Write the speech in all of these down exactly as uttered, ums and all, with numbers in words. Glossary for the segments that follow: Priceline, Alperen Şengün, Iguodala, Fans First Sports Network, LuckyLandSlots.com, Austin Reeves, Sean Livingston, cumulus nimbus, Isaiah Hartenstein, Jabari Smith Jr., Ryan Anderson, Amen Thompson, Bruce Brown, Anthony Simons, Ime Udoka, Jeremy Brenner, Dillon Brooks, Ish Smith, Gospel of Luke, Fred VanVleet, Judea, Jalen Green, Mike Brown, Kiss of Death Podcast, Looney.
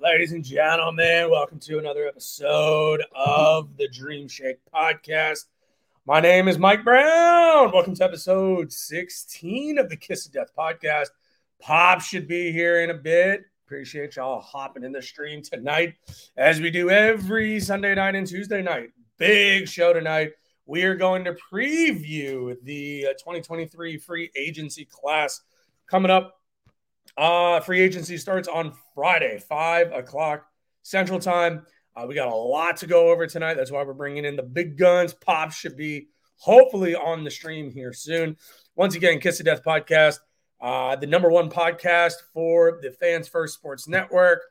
Ladies and gentlemen, welcome to another episode of the Dream Shake Podcast. My name is Mike Brown. Welcome to episode sixteen of the Kiss of Death Podcast. Pop should be here in a bit. Appreciate y'all hopping in the stream tonight, as we do every Sunday night and Tuesday night. Big show tonight. We are going to preview the twenty twenty-three free agency class coming up. Uh, free agency starts on Friday, five o'clock Central Time. Uh, we got a lot to go over tonight. That's why we're bringing in the big guns. Pop should be hopefully on the stream here soon. Once again, Kiss of Death Podcast, uh, the number one podcast for the Fans First Sports Network.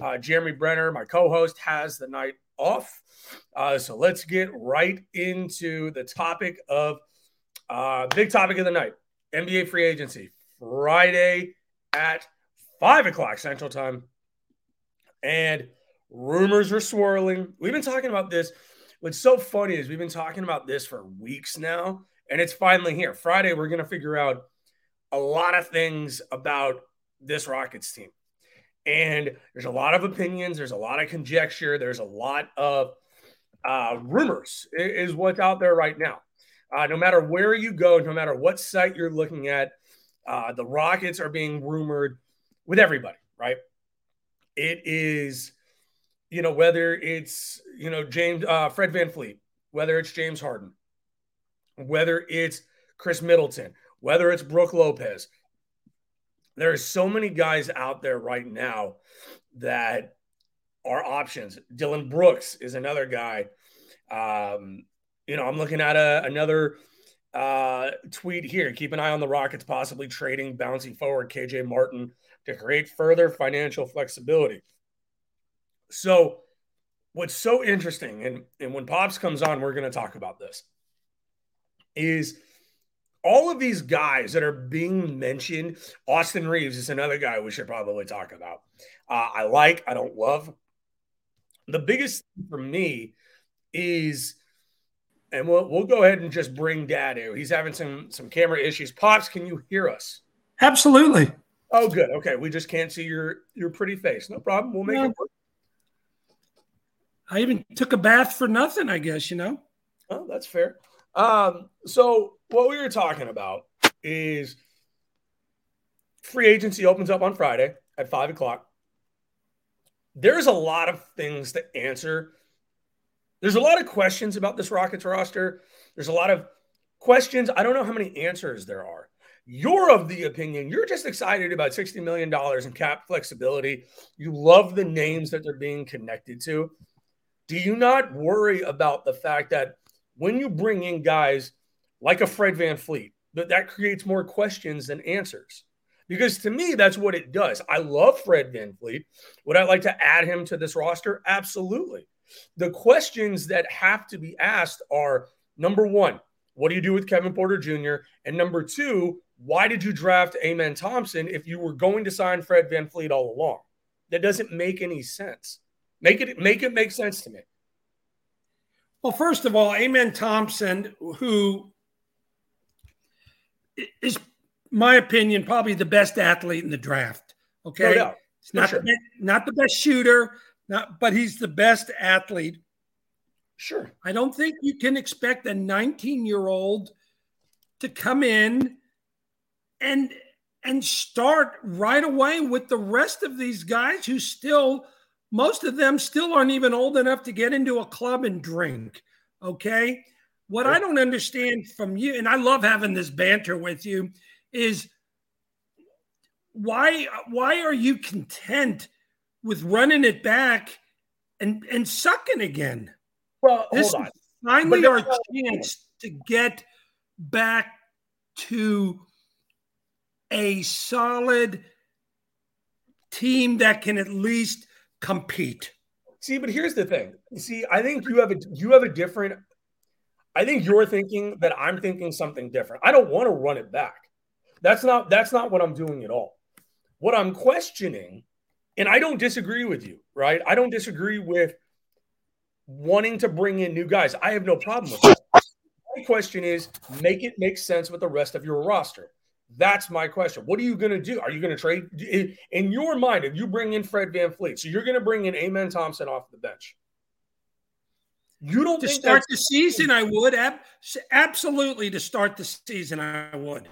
Uh, Jeremy Brenner, my co-host, has the night off. Uh, so let's get right into the topic of uh, big topic of the night, N B A free agency, Friday at five o'clock Central Time, and rumors are swirling. We've been talking about this. What's so funny is we've been talking about this for weeks now, and it's finally here. Friday, we're going to figure out a lot of things about this Rockets team. And there's a lot of opinions. There's a lot of conjecture. There's a lot of uh, rumors is what's out there right now. Uh, no matter where you go, no matter what site you're looking at, Uh, the Rockets are being rumored with everybody, right? It is, you know, whether it's, you know, James, uh, Fred VanVleet, whether it's James Harden, whether it's Chris Middleton, whether it's Brook Lopez. There are so many guys out there right now that are options. Dillon Brooks is another guy. Um, you know, I'm looking at a, another Uh, tweet here. Keep an eye on the Rockets possibly trading bouncing forward K J Martin to create further financial flexibility. So what's so interesting, and, and when Pops comes on, we're going to talk about this, is all of these guys that are being mentioned. Austin Reeves is another guy we should probably talk about. Uh, I like, I don't love. The biggest thing for me is, and we'll, we'll go ahead and just bring Dad in. He's having some, some camera issues. Pops, can you hear us? Absolutely. Oh, good. Okay. We just can't see your, your pretty face. No problem. We'll make no. it work. I even took a bath for nothing, I guess, you know? Oh, that's fair. Um, so what we were talking about is free agency opens up on Friday at five o'clock. There's a lot of things to answer. There's a lot of questions about this Rockets roster. There's a lot of questions. I don't know how many answers there are. You're of the opinion, you're just excited about sixty million dollars in cap flexibility. You love the names that they're being connected to. Do you not worry about the fact that when you bring in guys like a Fred VanVleet, that that creates more questions than answers? Because to me, that's what it does. I love Fred VanVleet. Would I like to add him to this roster? Absolutely. The questions that have to be asked are, number one, what do you do with Kevin Porter Junior? And number two, why did you draft Amen Thompson if you were going to sign Fred VanVleet all along? That doesn't make any sense. Make it make it make sense to me. Well, first of all, Amen Thompson, who is, my opinion, probably the best athlete in the draft. Okay, no doubt. It's not, sure. the best, not the best shooter, not, but he's the best athlete. Sure. I don't think you can expect a nineteen-year-old to come in and and start right away with the rest of these guys who still, most of them still aren't even old enough to get into a club and drink, okay? What I don't understand from you, and I love having this banter with you, is why why are you content with running it back and, and sucking again? Well, this hold on. Is finally our chance to get back to a solid team that can at least compete. See, but here's the thing. See, I think you have a you have a different – I think you're thinking that I'm thinking something different. I don't want to run it back. That's not that's not what I'm doing at all. What I'm questioning – and I don't disagree with you, right? I don't disagree with wanting to bring in new guys. I have no problem with that. My question is, make it make sense with the rest of your roster. That's my question. What are you going to do? Are you going to trade? In your mind, if you bring in Fred VanVleet, so you're going to bring in Amen Thompson off the bench. You don't to think start the season, I would. Absolutely, to start the season, I would.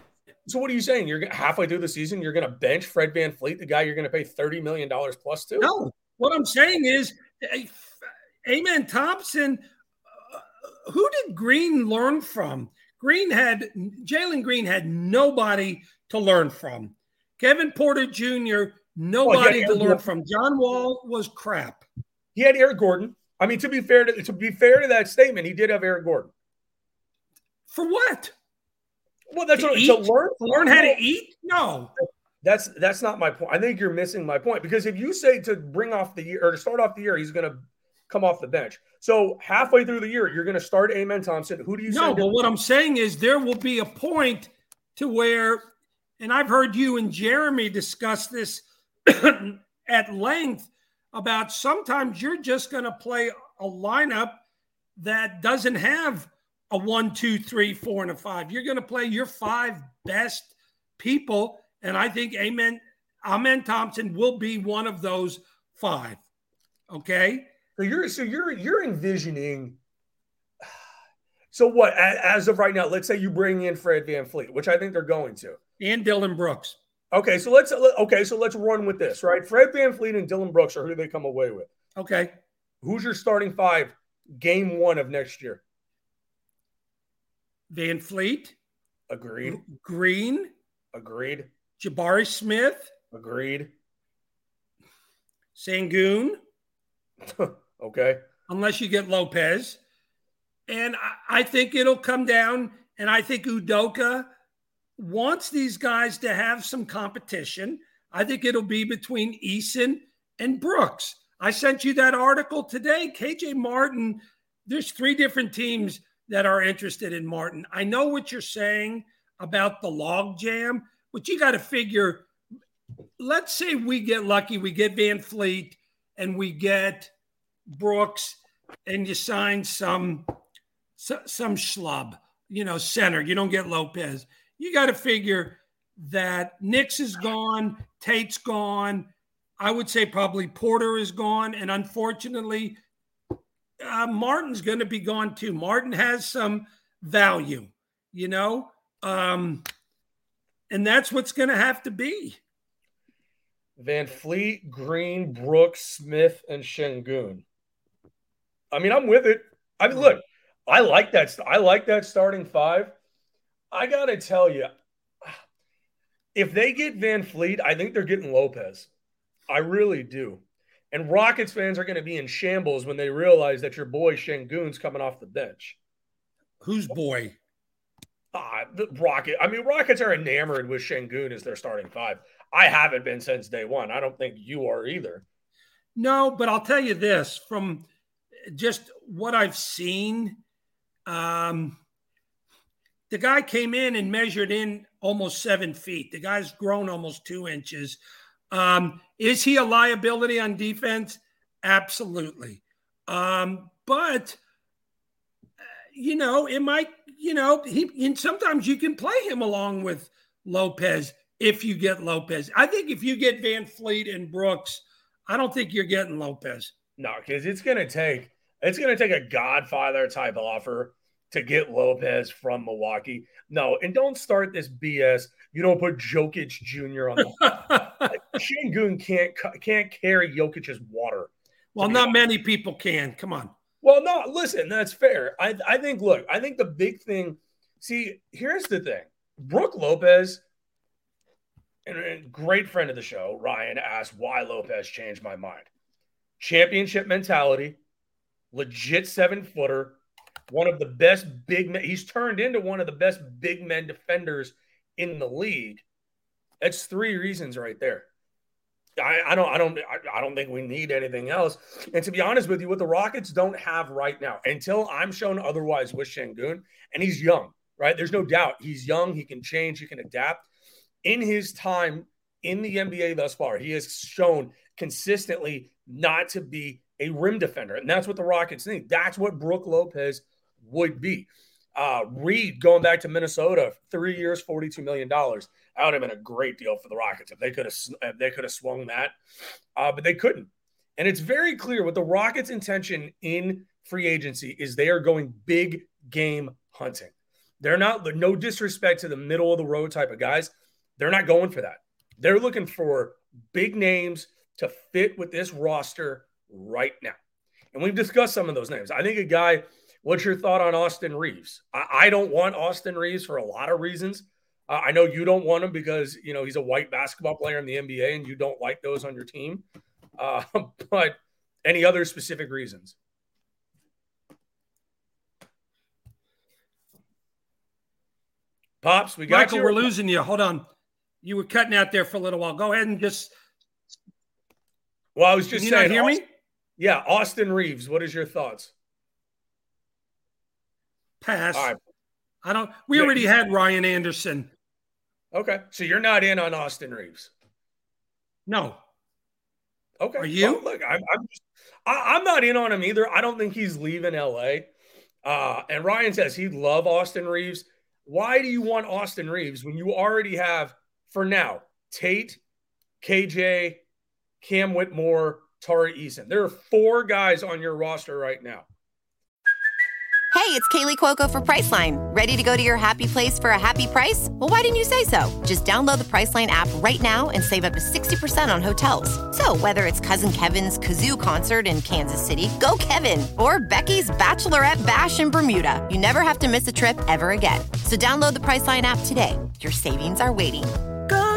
So what are you saying? You're halfway through the season, you're going to bench Fred VanVleet, the guy you're going to pay thirty million dollars plus to? No. What I'm saying is, Amen Thompson, uh, who did Green learn from? Green had Jalen Green had nobody to learn from. Kevin Porter Junior, nobody oh, to learn Gordon. From. John Wall was crap. He had Eric Gordon. I mean, to be fair to to be fair to that statement, he did have Eric Gordon. For what? Well, that's to what eat? to learn to learn how to eat. No, that's that's not my point. I think you're missing my point, because if you say to bring off the year or to start off the year, he's going to come off the bench. So halfway through the year, you're going to start Amen Thompson. Who do you say? No, but what I'm saying is there will be a point to where, and I've heard you and Jeremy discuss this at length about sometimes you're just going to play a lineup that doesn't have a one, two, three, four, and a five. You're going to play your five best people. And I think Amen, Amen Thompson will be one of those five. Okay. So you're so you're you're envisioning. So what? As of right now, let's say you bring in Fred VanVleet, which I think they're going to, and Dillon Brooks. Okay, so let's okay, so let's run with this, right? Fred VanVleet and Dillon Brooks are who they come away with. Okay, who's your starting five? Game one of next year. VanVleet. Agreed. Green. Agreed. Jabari Smith. Agreed. Şengün. Okay. Unless you get Lopez. And I, I think it'll come down, and I think Udoka wants these guys to have some competition. I think it'll be between Eason and Brooks. I sent you that article today. K J Martin, there's three different teams that are interested in Martin. I know what you're saying about the log jam, but you got to figure, let's say we get lucky, we get VanVleet and we get Brooks and you sign some, some schlub, you know, center. You don't get Lopez. You got to figure that Knicks is gone, Tate's gone. I would say probably Porter is gone. And unfortunately, uh, Martin's going to be gone too. Martin has some value, you know, um, and that's what's going to have to be. VanVleet, Green, Brooks, Smith, and Şengün. I mean, I'm with it. I mean, look, I like that. I like that starting five. I got to tell you, if they get VanVleet, I think they're getting Lopez. I really do. And Rockets fans are going to be in shambles when they realize that your boy Şengün's coming off the bench. Who's boy? Uh, the Rocket. I mean, Rockets are enamored with Şengün as their starting five. I haven't been since day one. I don't think you are either. No, but I'll tell you this. From just what I've seen, um, the guy came in and measured in almost seven feet. The guy's grown almost two inches. Um, is he a liability on defense? Absolutely. Um, but, uh, you know, it might, you know, he, and sometimes you can play him along with Lopez if you get Lopez. I think if you get VanVleet and Brooks, I don't think you're getting Lopez. No, because it's going to take, it's going to take a Godfather type offer to get Lopez from Milwaukee. No, and don't start this B S. You don't put Jokic Junior on the like, Şengün can't can't carry Jokic's water. Well, not honest. Many people can. Come on. Well, no, listen, that's fair. I I think, look, I think the big thing, see, here's the thing. Brook Lopez, and a great friend of the show, Ryan, asked why Lopez changed my mind. Championship mentality, legit seven-footer, one of the best big men. He's turned into one of the best big men defenders in the league. That's three reasons right there. I, I don't, I don't, I don't think we need anything else. And to be honest with you, what the Rockets don't have right now, until I'm shown otherwise with Şengün, and he's young, right? There's no doubt he's young. He can change. He can adapt. In his time in the N B A thus far, he has shown consistently not to be a rim defender, and that's what the Rockets need. That's what Brook Lopez would be. Uh, Reed going back to Minnesota, three years, forty-two million dollars. That would have been a great deal for the Rockets if they could have if they could have swung that, uh, but they couldn't. And it's very clear what the Rockets' intention in free agency is. They are going big game hunting. They're not, no disrespect to the middle of the road type of guys. They're not going for that. They're looking for big names to fit with this roster right now. And we've discussed some of those names. I think a guy. What's your thought on Austin Reeves? I, I don't want Austin Reeves for a lot of reasons. Uh, I know you don't want him because, you know, he's a white basketball player in the N B A and you don't like those on your team. Uh, but any other specific reasons? Pops, we got Michael, you. We're losing you. Hold on. You were cutting out there for a little while. Go ahead and just. Well, I was just Can saying. Can you not hear Aust- me? Yeah. Austin Reeves. What is your thoughts? Pass. Right. I don't. We yeah. already had Ryan Anderson. Okay, so you're not in on Austin Reeves. No. Okay. Are you? Well, look, I'm. I'm, just, I, I'm not in on him either. I don't think he's leaving L A. Uh, and Ryan says he'd love Austin Reeves. Why do you want Austin Reeves when you already have, for now, Tate, K J, Cam Whitmore, Tari Eason? There are four guys on your roster right now. Hey, it's Kaylee Cuoco for Priceline. Ready to go to your happy place for a happy price? Well, why didn't you say so? Just download the Priceline app right now and save up to sixty percent on hotels. So whether it's Cousin Kevin's Kazoo Concert in Kansas City, go Kevin, or Becky's Bachelorette Bash in Bermuda, you never have to miss a trip ever again. So download the Priceline app today. Your savings are waiting. Go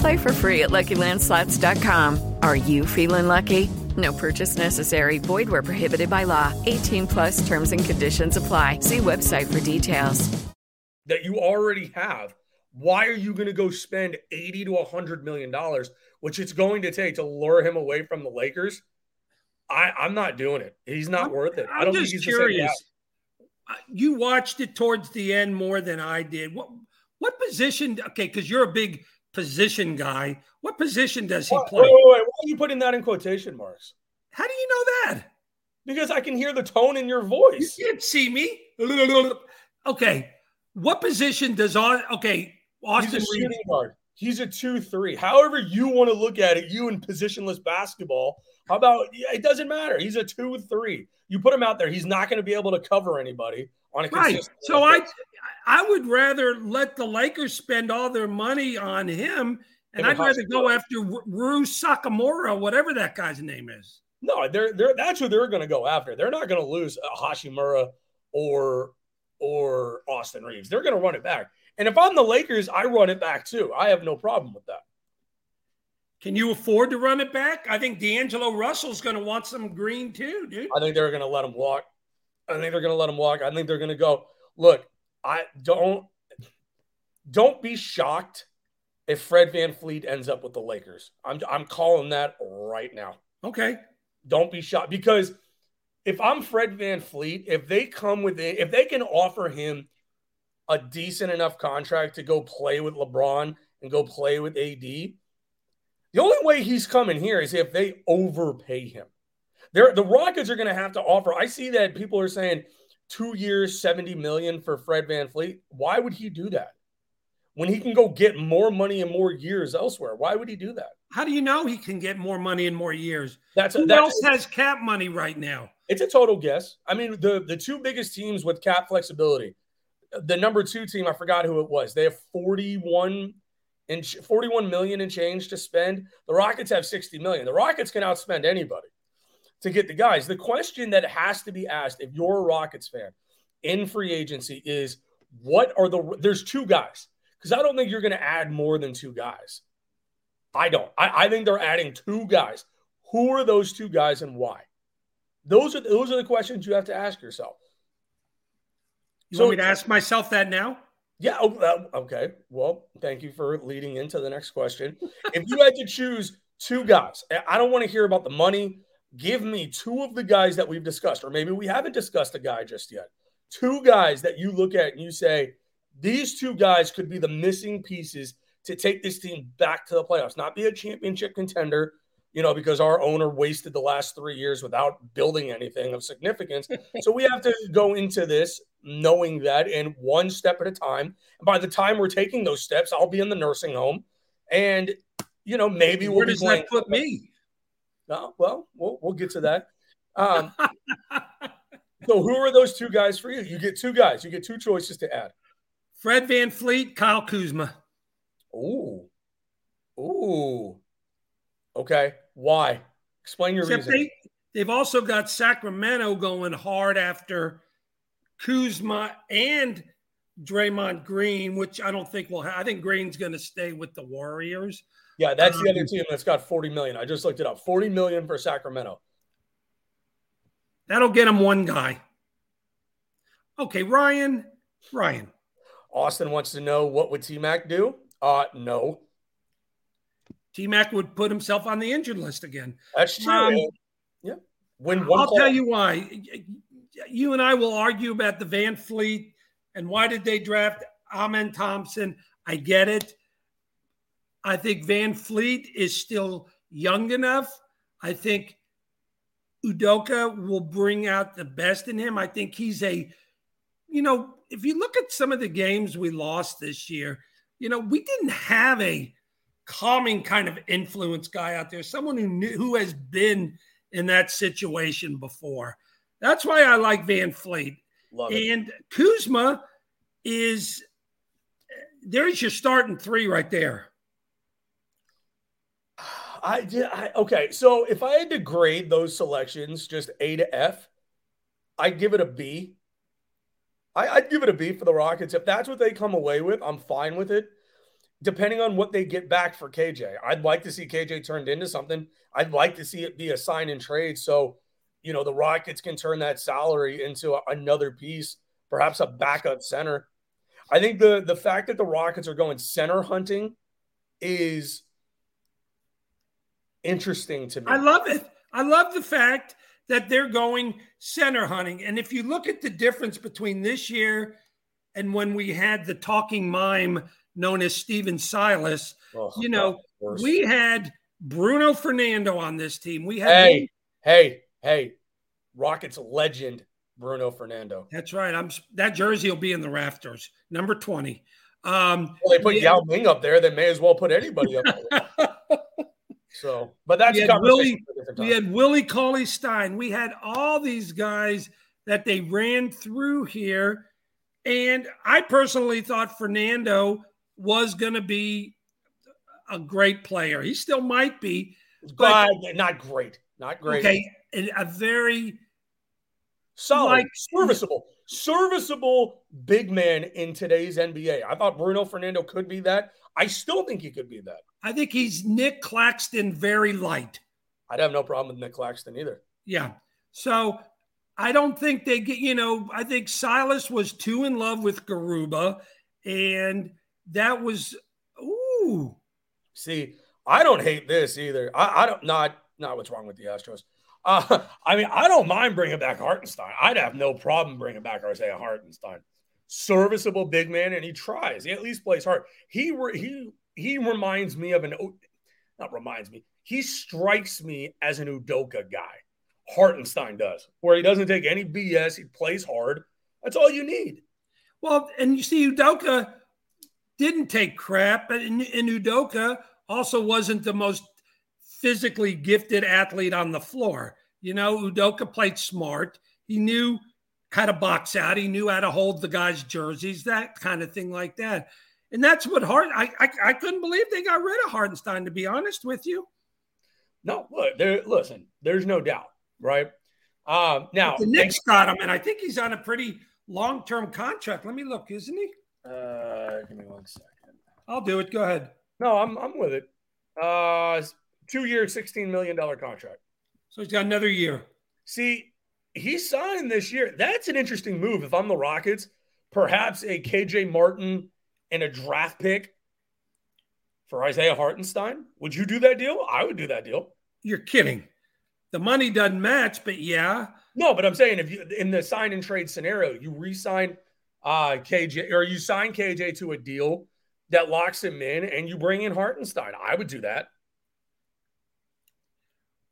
Play for free at Lucky Land Slots dot com. Are you feeling lucky? No purchase necessary. Void where prohibited by law. eighteen plus terms and conditions apply. See website for details. That you already have. Why are you going to go spend eighty to one hundred million dollars, which it's going to take to lure him away from the Lakers? I, I'm not doing it. He's not I'm, worth it. I'm I don't just think he's curious. You watched it towards the end more than I did. What what position? Okay, because you're a big position guy. What position does he wait, play? Wait, wait, wait. Why are you putting that in quotation marks? How do you know that? Because I can hear the tone in your voice. You can't see me. Okay. What position does – okay, Austin Reeves. He's a shooting guard. He's a two three. However you want to look at it, you in positionless basketball, how about – it doesn't matter. He's a two three. You put him out there, he's not going to be able to cover anybody on a consistent basis. Right. So I, I would rather let the Lakers spend all their money on him, and I'd rather go after Rui Sakamura, whatever that guy's name is. No, they're they're that's who they're going to go after. They're not going to lose Hashimura or – or Austin Reeves. They're going to run it back. And if I'm the Lakers, I run it back too. I have no problem with that. Can you afford to run it back? I think D'Angelo Russell's going to want some green too, dude. I think they're going to let him walk. I think they're going to let him walk. I think they're going to go, look, I don't, don't be shocked if Fred VanVleet ends up with the Lakers. I'm, I'm calling that right now. Okay. Don't be shocked because if I'm Fred VanVleet, if they come with it, if they can offer him a decent enough contract to go play with LeBron and go play with A D, the only way he's coming here is if they overpay him. They're, the Rockets are going to have to offer. I see that people are saying two years, seventy million dollars for Fred VanVleet. Why would he do that when he can go get more money and more years elsewhere? Why would he do that? How do you know he can get more money and more years? That's, Who that's, else has cap money right now? It's a total guess. I mean, the, the two biggest teams with cap flexibility, the number two team, I forgot who it was. They have forty-one and forty-one million and change to spend. The Rockets have sixty million. The Rockets can outspend anybody to get the guys. The question that has to be asked if you're a Rockets fan in free agency is what are the, there's two guys. Cause I don't think you're going to add more than two guys. I don't, I, I think they're adding two guys. Who are those two guys and why? Those are those are the questions you have to ask yourself. You so, want me to ask myself that now? Yeah. Oh, okay. Well, thank you for leading into the next question. If you had to choose two guys, I don't want to hear about the money. Give me two of the guys that we've discussed, or maybe we haven't discussed a guy just yet. Two guys that you look at and you say, these two guys could be the missing pieces to take this team back to the playoffs, not be a championship contender, you know, because our owner wasted the last three years without building anything of significance. So we have to go into this knowing that in one step at a time. And by the time we're taking those steps, I'll be in the nursing home. And, you know, maybe we'll Where be does playing. That put me? No, well, we'll, we'll get to that. Um, so who are those two guys for you? You get two guys. You get two choices to add. Fred VanVleet, Kyle Kuzma. Ooh. Ooh. Okay. Why? Explain your Except reason. They, they've also got Sacramento going hard after Kuzma and Draymond Green, which I don't think will ha- I think Green's going to stay with the Warriors. Yeah, that's um, the other team that's got forty million dollars. I just looked it up. forty million dollars for Sacramento. That'll get him one guy. Okay, Ryan. Ryan. Austin wants to know, what would T-Mac do? Uh, no. T-Mac would put himself on the injured list again. That's true. Um, yeah. When one I'll player- tell you why. You and I will argue about the VanVleet and why did they draft Amen Thompson. I get it. I think VanVleet is still young enough. I think Udoka will bring out the best in him. I think he's a, you know, if you look at some of the games we lost this year, you know, we didn't have a calming kind of influence guy out there, someone who knew, who has been in that situation before. That's why I like VanVleet. Love it. And Kuzma is, there's your starting three right there. I did. I, okay, so if I had to grade those selections, just A to F, I'd give it a B. I, I'd give it a B for the Rockets. If that's what they come away with, I'm fine with it. Depending on what they get back for K J, I'd like to see K J turned into something. I'd like to see it be a sign and trade. So, you know, the Rockets can turn that salary into a, another piece, perhaps a backup center. I think the, the fact that the Rockets are going center hunting is interesting to me. I love it. I love the fact that they're going center hunting. And if you look at the difference between this year and when we had the talking mime known as Steven Silas, oh, you know, we had Bruno Fernando on this team. We had Hey, hey, hey, Rockets legend Bruno Fernando. That's right. I'm that jersey will be in the rafters. Number twenty. Um, well, they put yeah. Yao Ming up there. They may as well put anybody up there. So, but that's we had, Willie, we had Willie Cauley-Stein. We had all these guys that they ran through here. And I personally thought Fernando was going to be a great player. He still might be. But God, not great. Not great. Okay. A very solid, like, serviceable, serviceable big man in today's N B A. I thought Bruno Fernando could be that. I still think he could be that. I think he's Nick Claxton very light. I'd have no problem with Nick Claxton either. Yeah. So I don't think they get, you know, I think Silas was too in love with Garuba, and that was, ooh. See, I don't hate this either. I, I don't, not, not what's wrong with the Astros. Uh, I mean, I don't mind bringing back Hartenstein. I'd have no problem bringing back Isaiah Hartenstein. Serviceable big man, and he tries. He at least plays hard. He re- he he reminds me of an – not reminds me. He strikes me as an Udoka guy. Hartenstein does, where he doesn't take any B S. He plays hard. That's all you need. Well, and you see, Udoka didn't take crap, and, and Udoka also wasn't the most – physically gifted athlete on the floor. You know, Udoka played smart. He knew how to box out. He knew how to hold the guys' jerseys, that kind of thing like that. And that's what Hard. I, I, I couldn't believe they got rid of Hartenstein, to be honest with you. No, look, there, listen, there's no doubt, right? Um, now, the Knicks got him, and I think he's on a pretty long-term contract. Let me look, isn't he? Uh, give me one second. I'll do it. Go ahead. No, I'm I'm with it. Uh, Two-year, sixteen million dollars contract. So he's got another year. See, he signed this year. That's an interesting move. If I'm the Rockets, perhaps a K J Martin and a draft pick for Isaiah Hartenstein. Would you do that deal? I would do that deal. You're kidding. The money doesn't match, but yeah. No, but I'm saying if you in the sign and trade scenario, you re-sign uh, K J or you sign K J to a deal that locks him in, and you bring in Hartenstein. I would do that.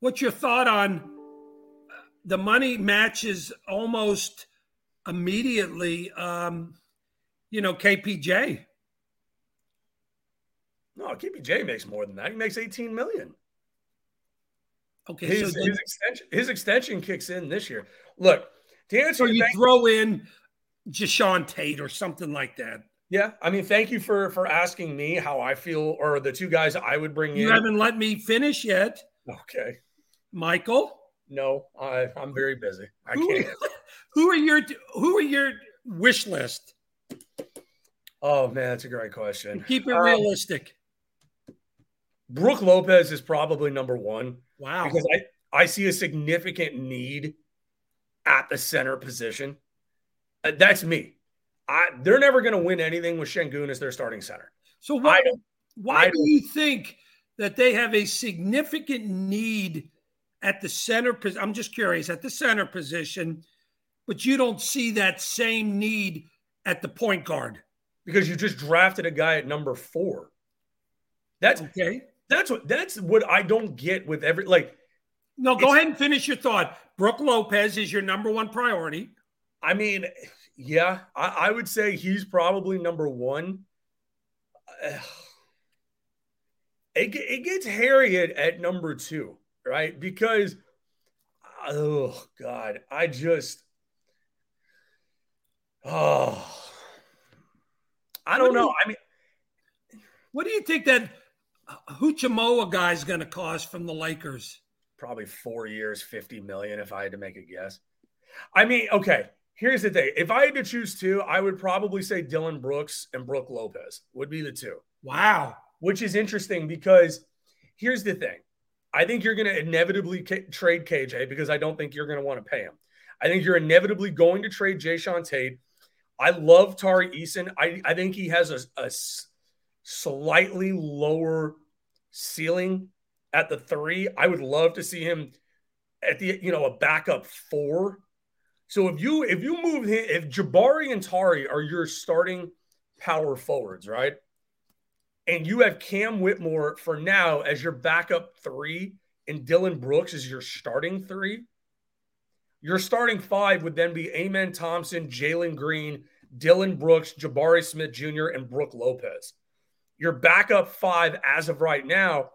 What's your thought on the money matches almost immediately, um, you know, K P J? No, K P J makes more than that. He makes eighteen million dollars. Okay. His, so then, his, extension, his extension kicks in this year. Look, to answer so you thank- throw in Jashawn Tate or something like that. Yeah, I mean, thank you for, for asking me how I feel or the two guys I would bring you in. You haven't let me finish yet. Okay. Michael? No, I, I'm very busy. I who, can't. Who are your Who are your wish list? Oh, man, that's a great question. To keep it um, realistic. Brook Lopez is probably number one. Wow. Because I, I see a significant need at the center position. Uh, that's me. I They're never going to win anything with Şengün as their starting center. So why, why do you think that they have a significant need at the center – I'm just curious, at the center position, but you don't see that same need at the point guard? Because you just drafted a guy at number four. That's okay. That's what that's what I don't get with every – like. No, go ahead and finish your thought. Brook Lopez is your number one priority. I mean, yeah, I, I would say he's probably number one. Uh, It, it gets hairy at, at number two, right? Because, oh, God, I just, oh, I don't know. I mean. What do you think that Hachimura guy's going to cost from the Lakers? Probably four years, fifty million dollars if I had to make a guess. I mean, okay, here's the thing. If I had to choose two, I would probably say Dillon Brooks and Brook Lopez would be the two. Wow. Which is interesting because here's the thing. I think you're going to inevitably k- trade K J because I don't think you're going to want to pay him. I think you're inevitably going to trade Jayshon Tate. I love Tari Eason. I, I think he has a, a slightly lower ceiling at the three. I would love to see him at the, you know, a backup four. So if you, if you move him, if Jabari and Tari are your starting power forwards, right? And you have Cam Whitmore for now as your backup three and Dillon Brooks is your starting three. Your starting five would then be Amen Thompson, Jalen Green, Dillon Brooks, Jabari Smith Junior, and Brook Lopez. Your backup five as of right now,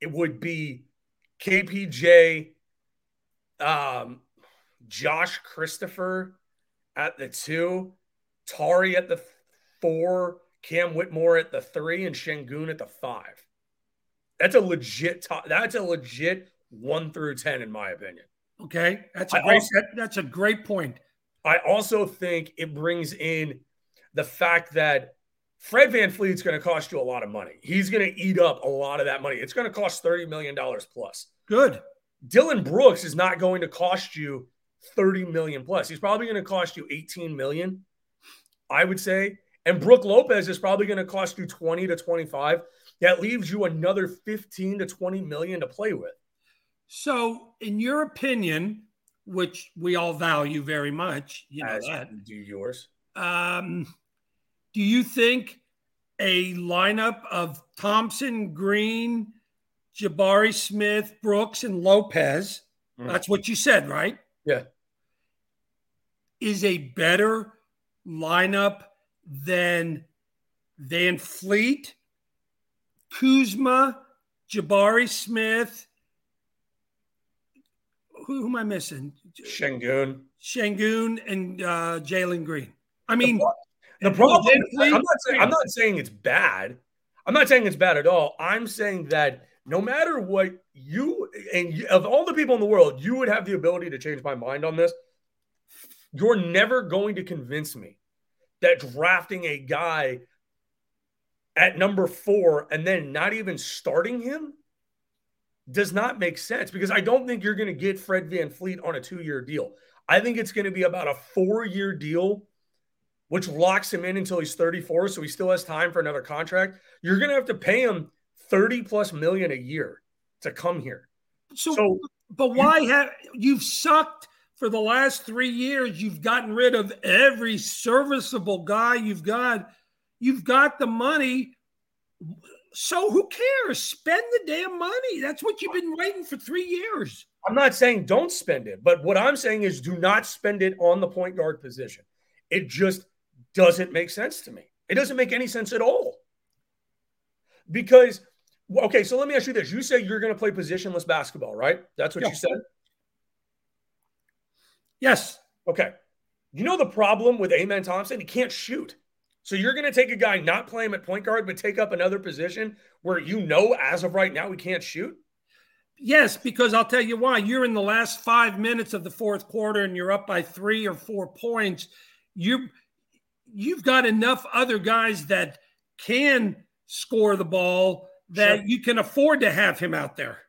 it would be K P J, um, Josh Christopher at the two, Tari at the four, Cam Whitmore at the three, and Şengün at the five. That's a legit top, that's a legit one through ten in my opinion. Okay, that's a, great, also, that's a great point. I also think it brings in the fact that Fred VanVleet's going to cost you a lot of money. He's going to eat up a lot of that money. It's going to cost thirty million dollars plus. Good. Dillon Brooks is not going to cost you thirty million dollars plus. He's probably going to cost you eighteen million dollars, I would say. And Brook Lopez is probably going to cost you twenty to twenty-five. That leaves you another fifteen to twenty million dollars to play with. So, in your opinion, which we all value very much, you know As that. Do yours. Um, do you think a lineup of Thompson, Green, Jabari Smith, Brooks, and Lopez, mm. that's what you said, right? Yeah. Is a better lineup than VanVleet, Kuzma, Jabari Smith, Who, who am I missing? Şengün. Şengün and uh, Jalen Green. I mean, the, the problem, I'm not, saying, I'm not saying it's bad. I'm not saying it's bad at all. I'm saying that no matter what you, and you, of all the people in the world, you would have the ability to change my mind on this. You're never going to convince me that drafting a guy at number four and then not even starting him does not make sense, because I don't think you're going to get Fred VanVleet on a two-year deal. I think it's going to be about a four-year deal, which locks him in until he's thirty-four, so he still has time for another contract. You're going to have to pay him thirty plus million a year to come here. So, so but why you, have you've sucked for the last three years? You've gotten rid of every serviceable guy you've got. You've got the money. So who cares? Spend the damn money. That's what you've been waiting for three years. I'm not saying don't spend it, but what I'm saying is do not spend it on the point guard position. It just doesn't make sense to me. It doesn't make any sense at all. Because, okay, so let me ask you this. You say you're going to play positionless basketball, right? That's what yeah. you said? Yes. Okay. You know the problem with Amen Thompson? He can't shoot. So you're going to take a guy, not play him at point guard, but take up another position where you know as of right now we can't shoot? Yes, because I'll tell you why. You're in the last five minutes of the fourth quarter and you're up by three or four points. You, you've got enough other guys that can score the ball that sure. you can afford to have him out there.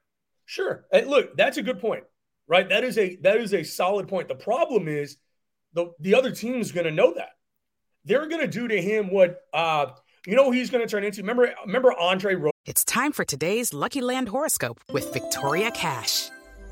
Sure. And look, that's a good point, right? That is a that is a solid point. The problem is the, the other team is going to know that. They're going to do to him what, uh, you know, he's going to turn into. Remember, remember Andre Ro- It's time for today's Lucky Land horoscope with Victoria Cash.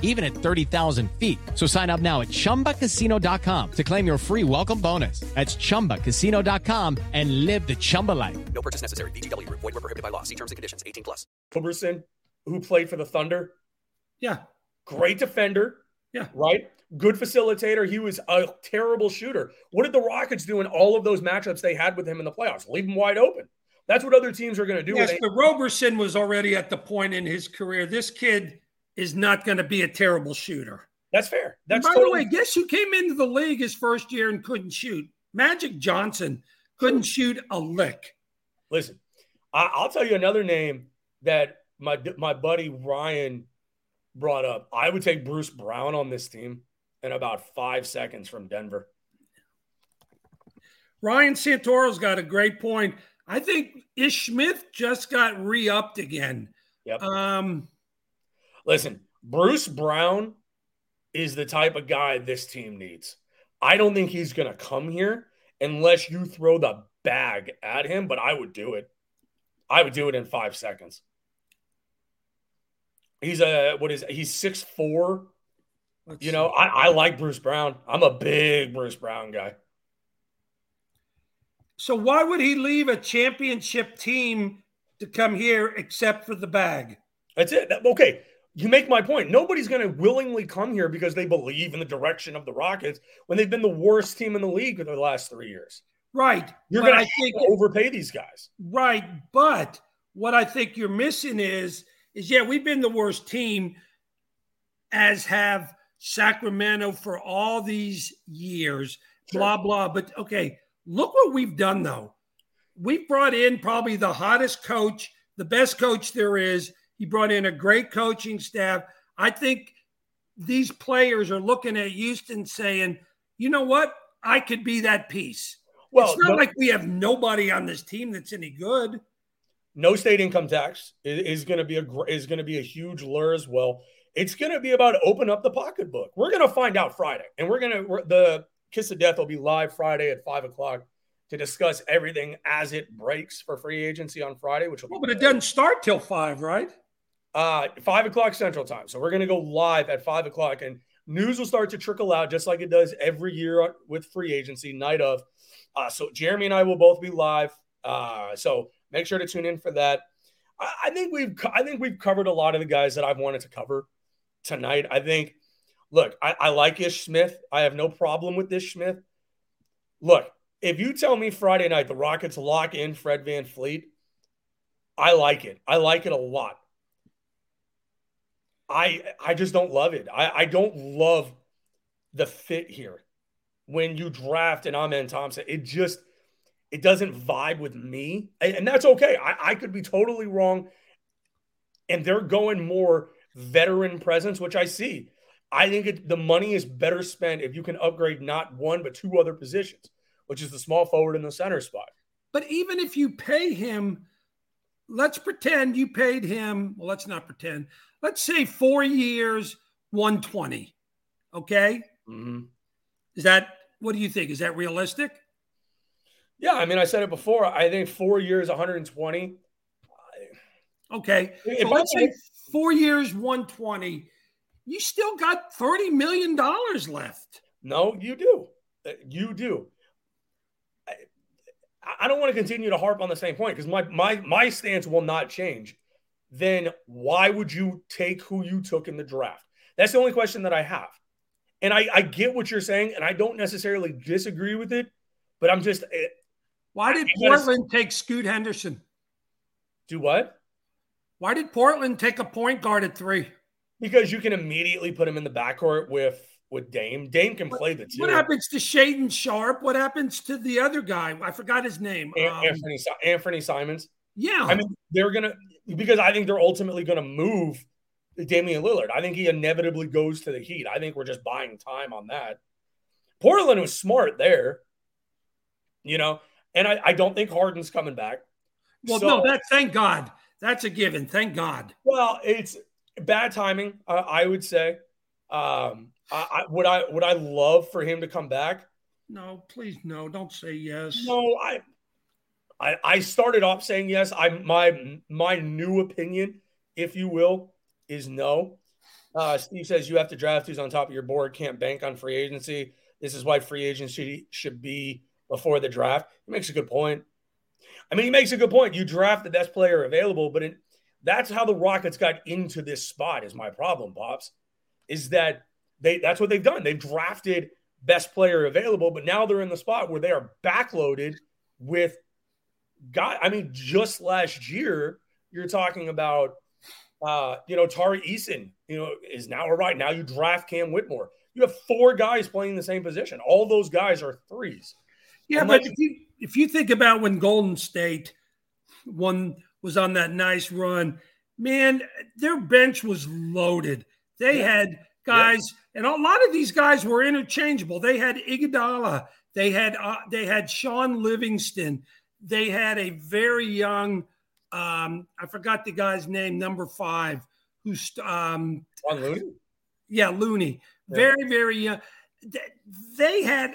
even at thirty thousand feet. So sign up now at Chumba Casino dot com to claim your free welcome bonus. That's Chumba Casino dot com and live the Chumba life. No purchase necessary. V G W. Void where prohibited by law. See terms and conditions. eighteen plus. Roberson, who played for the Thunder. Yeah. Great defender. Yeah. Right? Good facilitator. He was a terrible shooter. What did the Rockets do in all of those matchups they had with him in the playoffs? Leave him wide open. That's what other teams are going to do. Yes, but Roberson was already at the point in his career. This kid is not going to be a terrible shooter. That's fair. That's By totally- the way, guess who came into the league his first year and couldn't shoot? Magic Johnson couldn't shoot a lick. Listen, I'll tell you another name that my my buddy Ryan brought up. I would take Bruce Brown on this team in about five seconds from Denver. Ryan Santoro's got a great point. I think Ish Smith just got re-upped again. Yep. Um, Listen, Bruce Brown is the type of guy this team needs. I don't think he's going to come here unless you throw the bag at him, but I would do it. I would do it in five seconds. He's a, what is, he's six foot four. Let's you know, I, I like Bruce Brown. I'm a big Bruce Brown guy. So why would he leave a championship team to come here except for the bag? That's it. That, okay. You make my point. Nobody's going to willingly come here because they believe in the direction of the Rockets when they've been the worst team in the league for the last three years. Right. You're going to overpay these guys. Right. But what I think you're missing is, is yeah, we've been the worst team, as have Sacramento for all these years, sure. blah, blah. But, okay, look what we've done, though. We've brought in probably the hottest coach, the best coach there is. He brought in a great coaching staff. I think these players are looking at Houston saying, you know what? I could be that piece. Well, it's not no, like we have nobody on this team that's any good. No state income tax is going to be a is going to be a huge lure as well. It's going to be about open up the pocketbook. We're going to find out Friday, and we're going to the Kiss of Death will be live Friday at five o'clock to discuss everything as it breaks for free agency on Friday. Which will well, be but it doesn't start till five, right? Uh, five o'clock Central Time. So we're going to go live at five o'clock and news will start to trickle out just like it does every year with free agency night of. Uh, so Jeremy and I will both be live. Uh, so make sure to tune in for that. I, I think we've, I think we've covered a lot of the guys that I've wanted to cover tonight. I think, look, I, I like Ish Smith. I have no problem with Ish Smith. Look, if you tell me Friday night, the Rockets lock in Fred VanVleet, I like it. I like it a lot. I I just don't love it. I, I don't love the fit here. When you draft an Amen Thompson, it just it doesn't vibe with me. And, and that's okay. I, I could be totally wrong. And they're going more veteran presence, which I see. I think it, the money is better spent if you can upgrade not one but two other positions, which is the small forward and the center spot. But even if you pay him, let's pretend you paid him. Well, let's not pretend. Let's say four years, one hundred twenty. Okay? Mm-hmm. Is that, what do you think? Is that realistic? Yeah, I mean, I said it before. I think four years, one hundred twenty. Okay. So let's say four years, one hundred twenty. You still got thirty million dollars left. No, you do. You do. I, I don't want to continue to harp on the same point because my, my, my stance will not change. Then why would you take who you took in the draft? That's the only question that I have. And I, I get what you're saying, and I don't necessarily disagree with it, but I'm just – Why did Portland gotta, take Scoot Henderson? Do what? Why did Portland take a point guard at three? Because you can immediately put him in the backcourt with, with Dame. Dame can what, play the two. What happens to Shaedon Sharpe? What happens to the other guy? I forgot his name. An- um, Anthony, Anthony Simons. Yeah. I mean, they're going to – because I think they're ultimately going to move Damian Lillard. I think he inevitably goes to the Heat. I think we're just buying time on that. Portland was smart there, you know, and I, I don't think Harden's coming back. Well, so, no, that thank God. That's a given. Thank God. Well, it's bad timing, uh, I would say. Um, I, I, would I would I love for him to come back? No, please, no. Don't say yes. No, I I, I started off saying yes. I my my new opinion, if you will, is no. Uh, Steve says you have to draft who's on top of your board. Can't bank on free agency. This is why free agency should be before the draft. He makes a good point. I mean, he makes a good point. You draft the best player available, but it, that's how the Rockets got into this spot is my problem, Pops, is that they that's what they've done. They've drafted best player available, but now they're in the spot where they are backloaded with guys. I mean, just last year, you're talking about, uh, you know, Tari Eason, you know, is now all right. Now you draft Cam Whitmore. You have four guys playing the same position. All those guys are threes. Yeah, Unless- but if you, if you think about when Golden State won, was on that nice run, man, their bench was loaded. They yeah. had guys, yeah. and a lot of these guys were interchangeable. They had Iguodala. They had uh, they had Sean Livingston. They had a very young, um, I forgot the guy's name, number five, who's um, on Looney. Yeah, Looney. Yeah. Very, very young. They had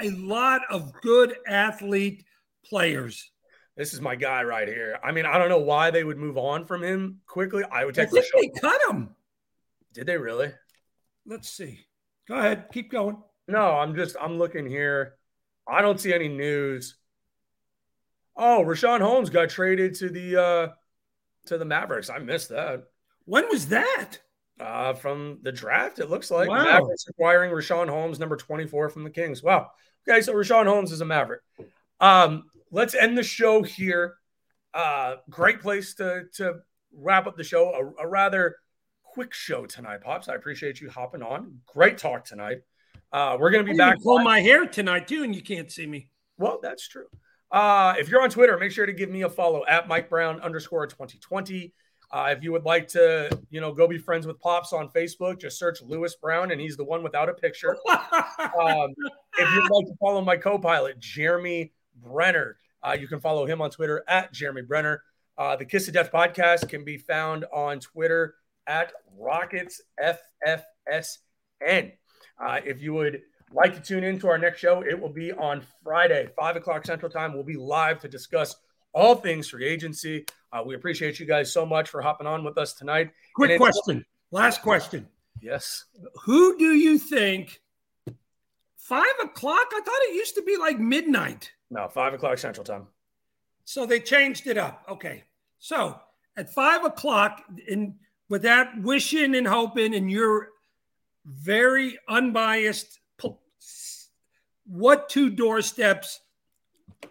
a lot of good athlete players. This is my guy right here. I mean, I don't know why they would move on from him quickly. I would take. I think they cut him. Did they really? Let's see. Go ahead, keep going. No, I'm just I'm looking here. I don't see any news. Oh, Rashawn Holmes got traded to the uh, to the Mavericks. I missed that. When was that? Uh, from the draft, it looks like. Wow. Mavericks acquiring Rashawn Holmes, number twenty-four from the Kings. Wow. Okay, so Rashawn Holmes is a Maverick. Um, let's end the show here. Uh, great place to to wrap up the show. A, a rather quick show tonight, Pops. I appreciate you hopping on. Great talk tonight. Uh, we're going to be I'm back. I pull my hair tonight, too, and you can't see me. Well, that's true. Uh, if you're on Twitter, make sure to give me a follow at Mike Brown underscore twenty twenty. Uh, if you would like to, you know, go be friends with Pops on Facebook, just search Lewis Brown, and he's the one without a picture. um, if you'd like to follow my co-pilot, Jeremy Brenner, uh, you can follow him on Twitter at Jeremy Brenner. Uh, the Kiss of Death podcast can be found on Twitter at Rockets F F S N. Uh, if you would like to tune in to our next show, it will be on Friday, five o'clock Central Time. We'll be live to discuss all things free agency. Uh, we appreciate you guys so much for hopping on with us tonight. Quick question. Last question. Yes. Who do you think five o'clock? I thought it used to be like midnight. No, five o'clock Central Time. So they changed it up. Okay. So at five o'clock, in, with that wishing and hoping and your very unbiased, what two doorsteps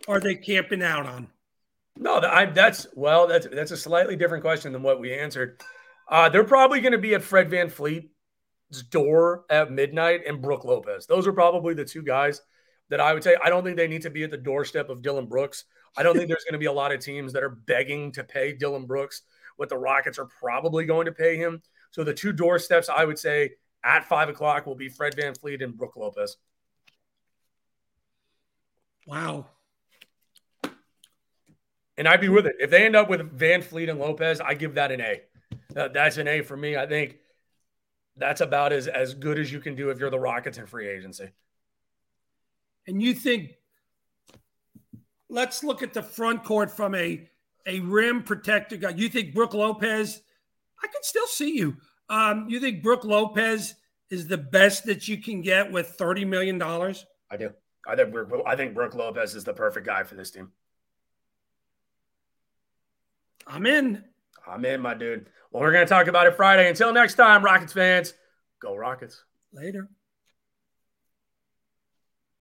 are they camping out on? No, I, that's well, that's that's a slightly different question than what we answered. Uh, they're probably going to be at Fred VanVleet's door at midnight and Brook Lopez. Those are probably the two guys that I would say. I don't think they need to be at the doorstep of Dillon Brooks. I don't think there's going to be a lot of teams that are begging to pay Dillon Brooks what the Rockets are probably going to pay him. So the two doorsteps I would say at five o'clock will be Fred VanVleet and Brook Lopez. Wow. And I'd be with it. If they end up with VanVleet and Lopez, I give that an A. Uh, that's an A for me. I think that's about as, as good as you can do if you're the Rockets in free agency. And you think – let's look at the front court from a, a rim protector guy. You think Brook Lopez – I can still see you. Um, you think Brook Lopez is the best that you can get with thirty million dollars? I do. I think I think Brook Lopez is the perfect guy for this team. I'm in. I'm in, my dude. Well, we're going to talk about it Friday. Until next time, Rockets fans, go Rockets. Later.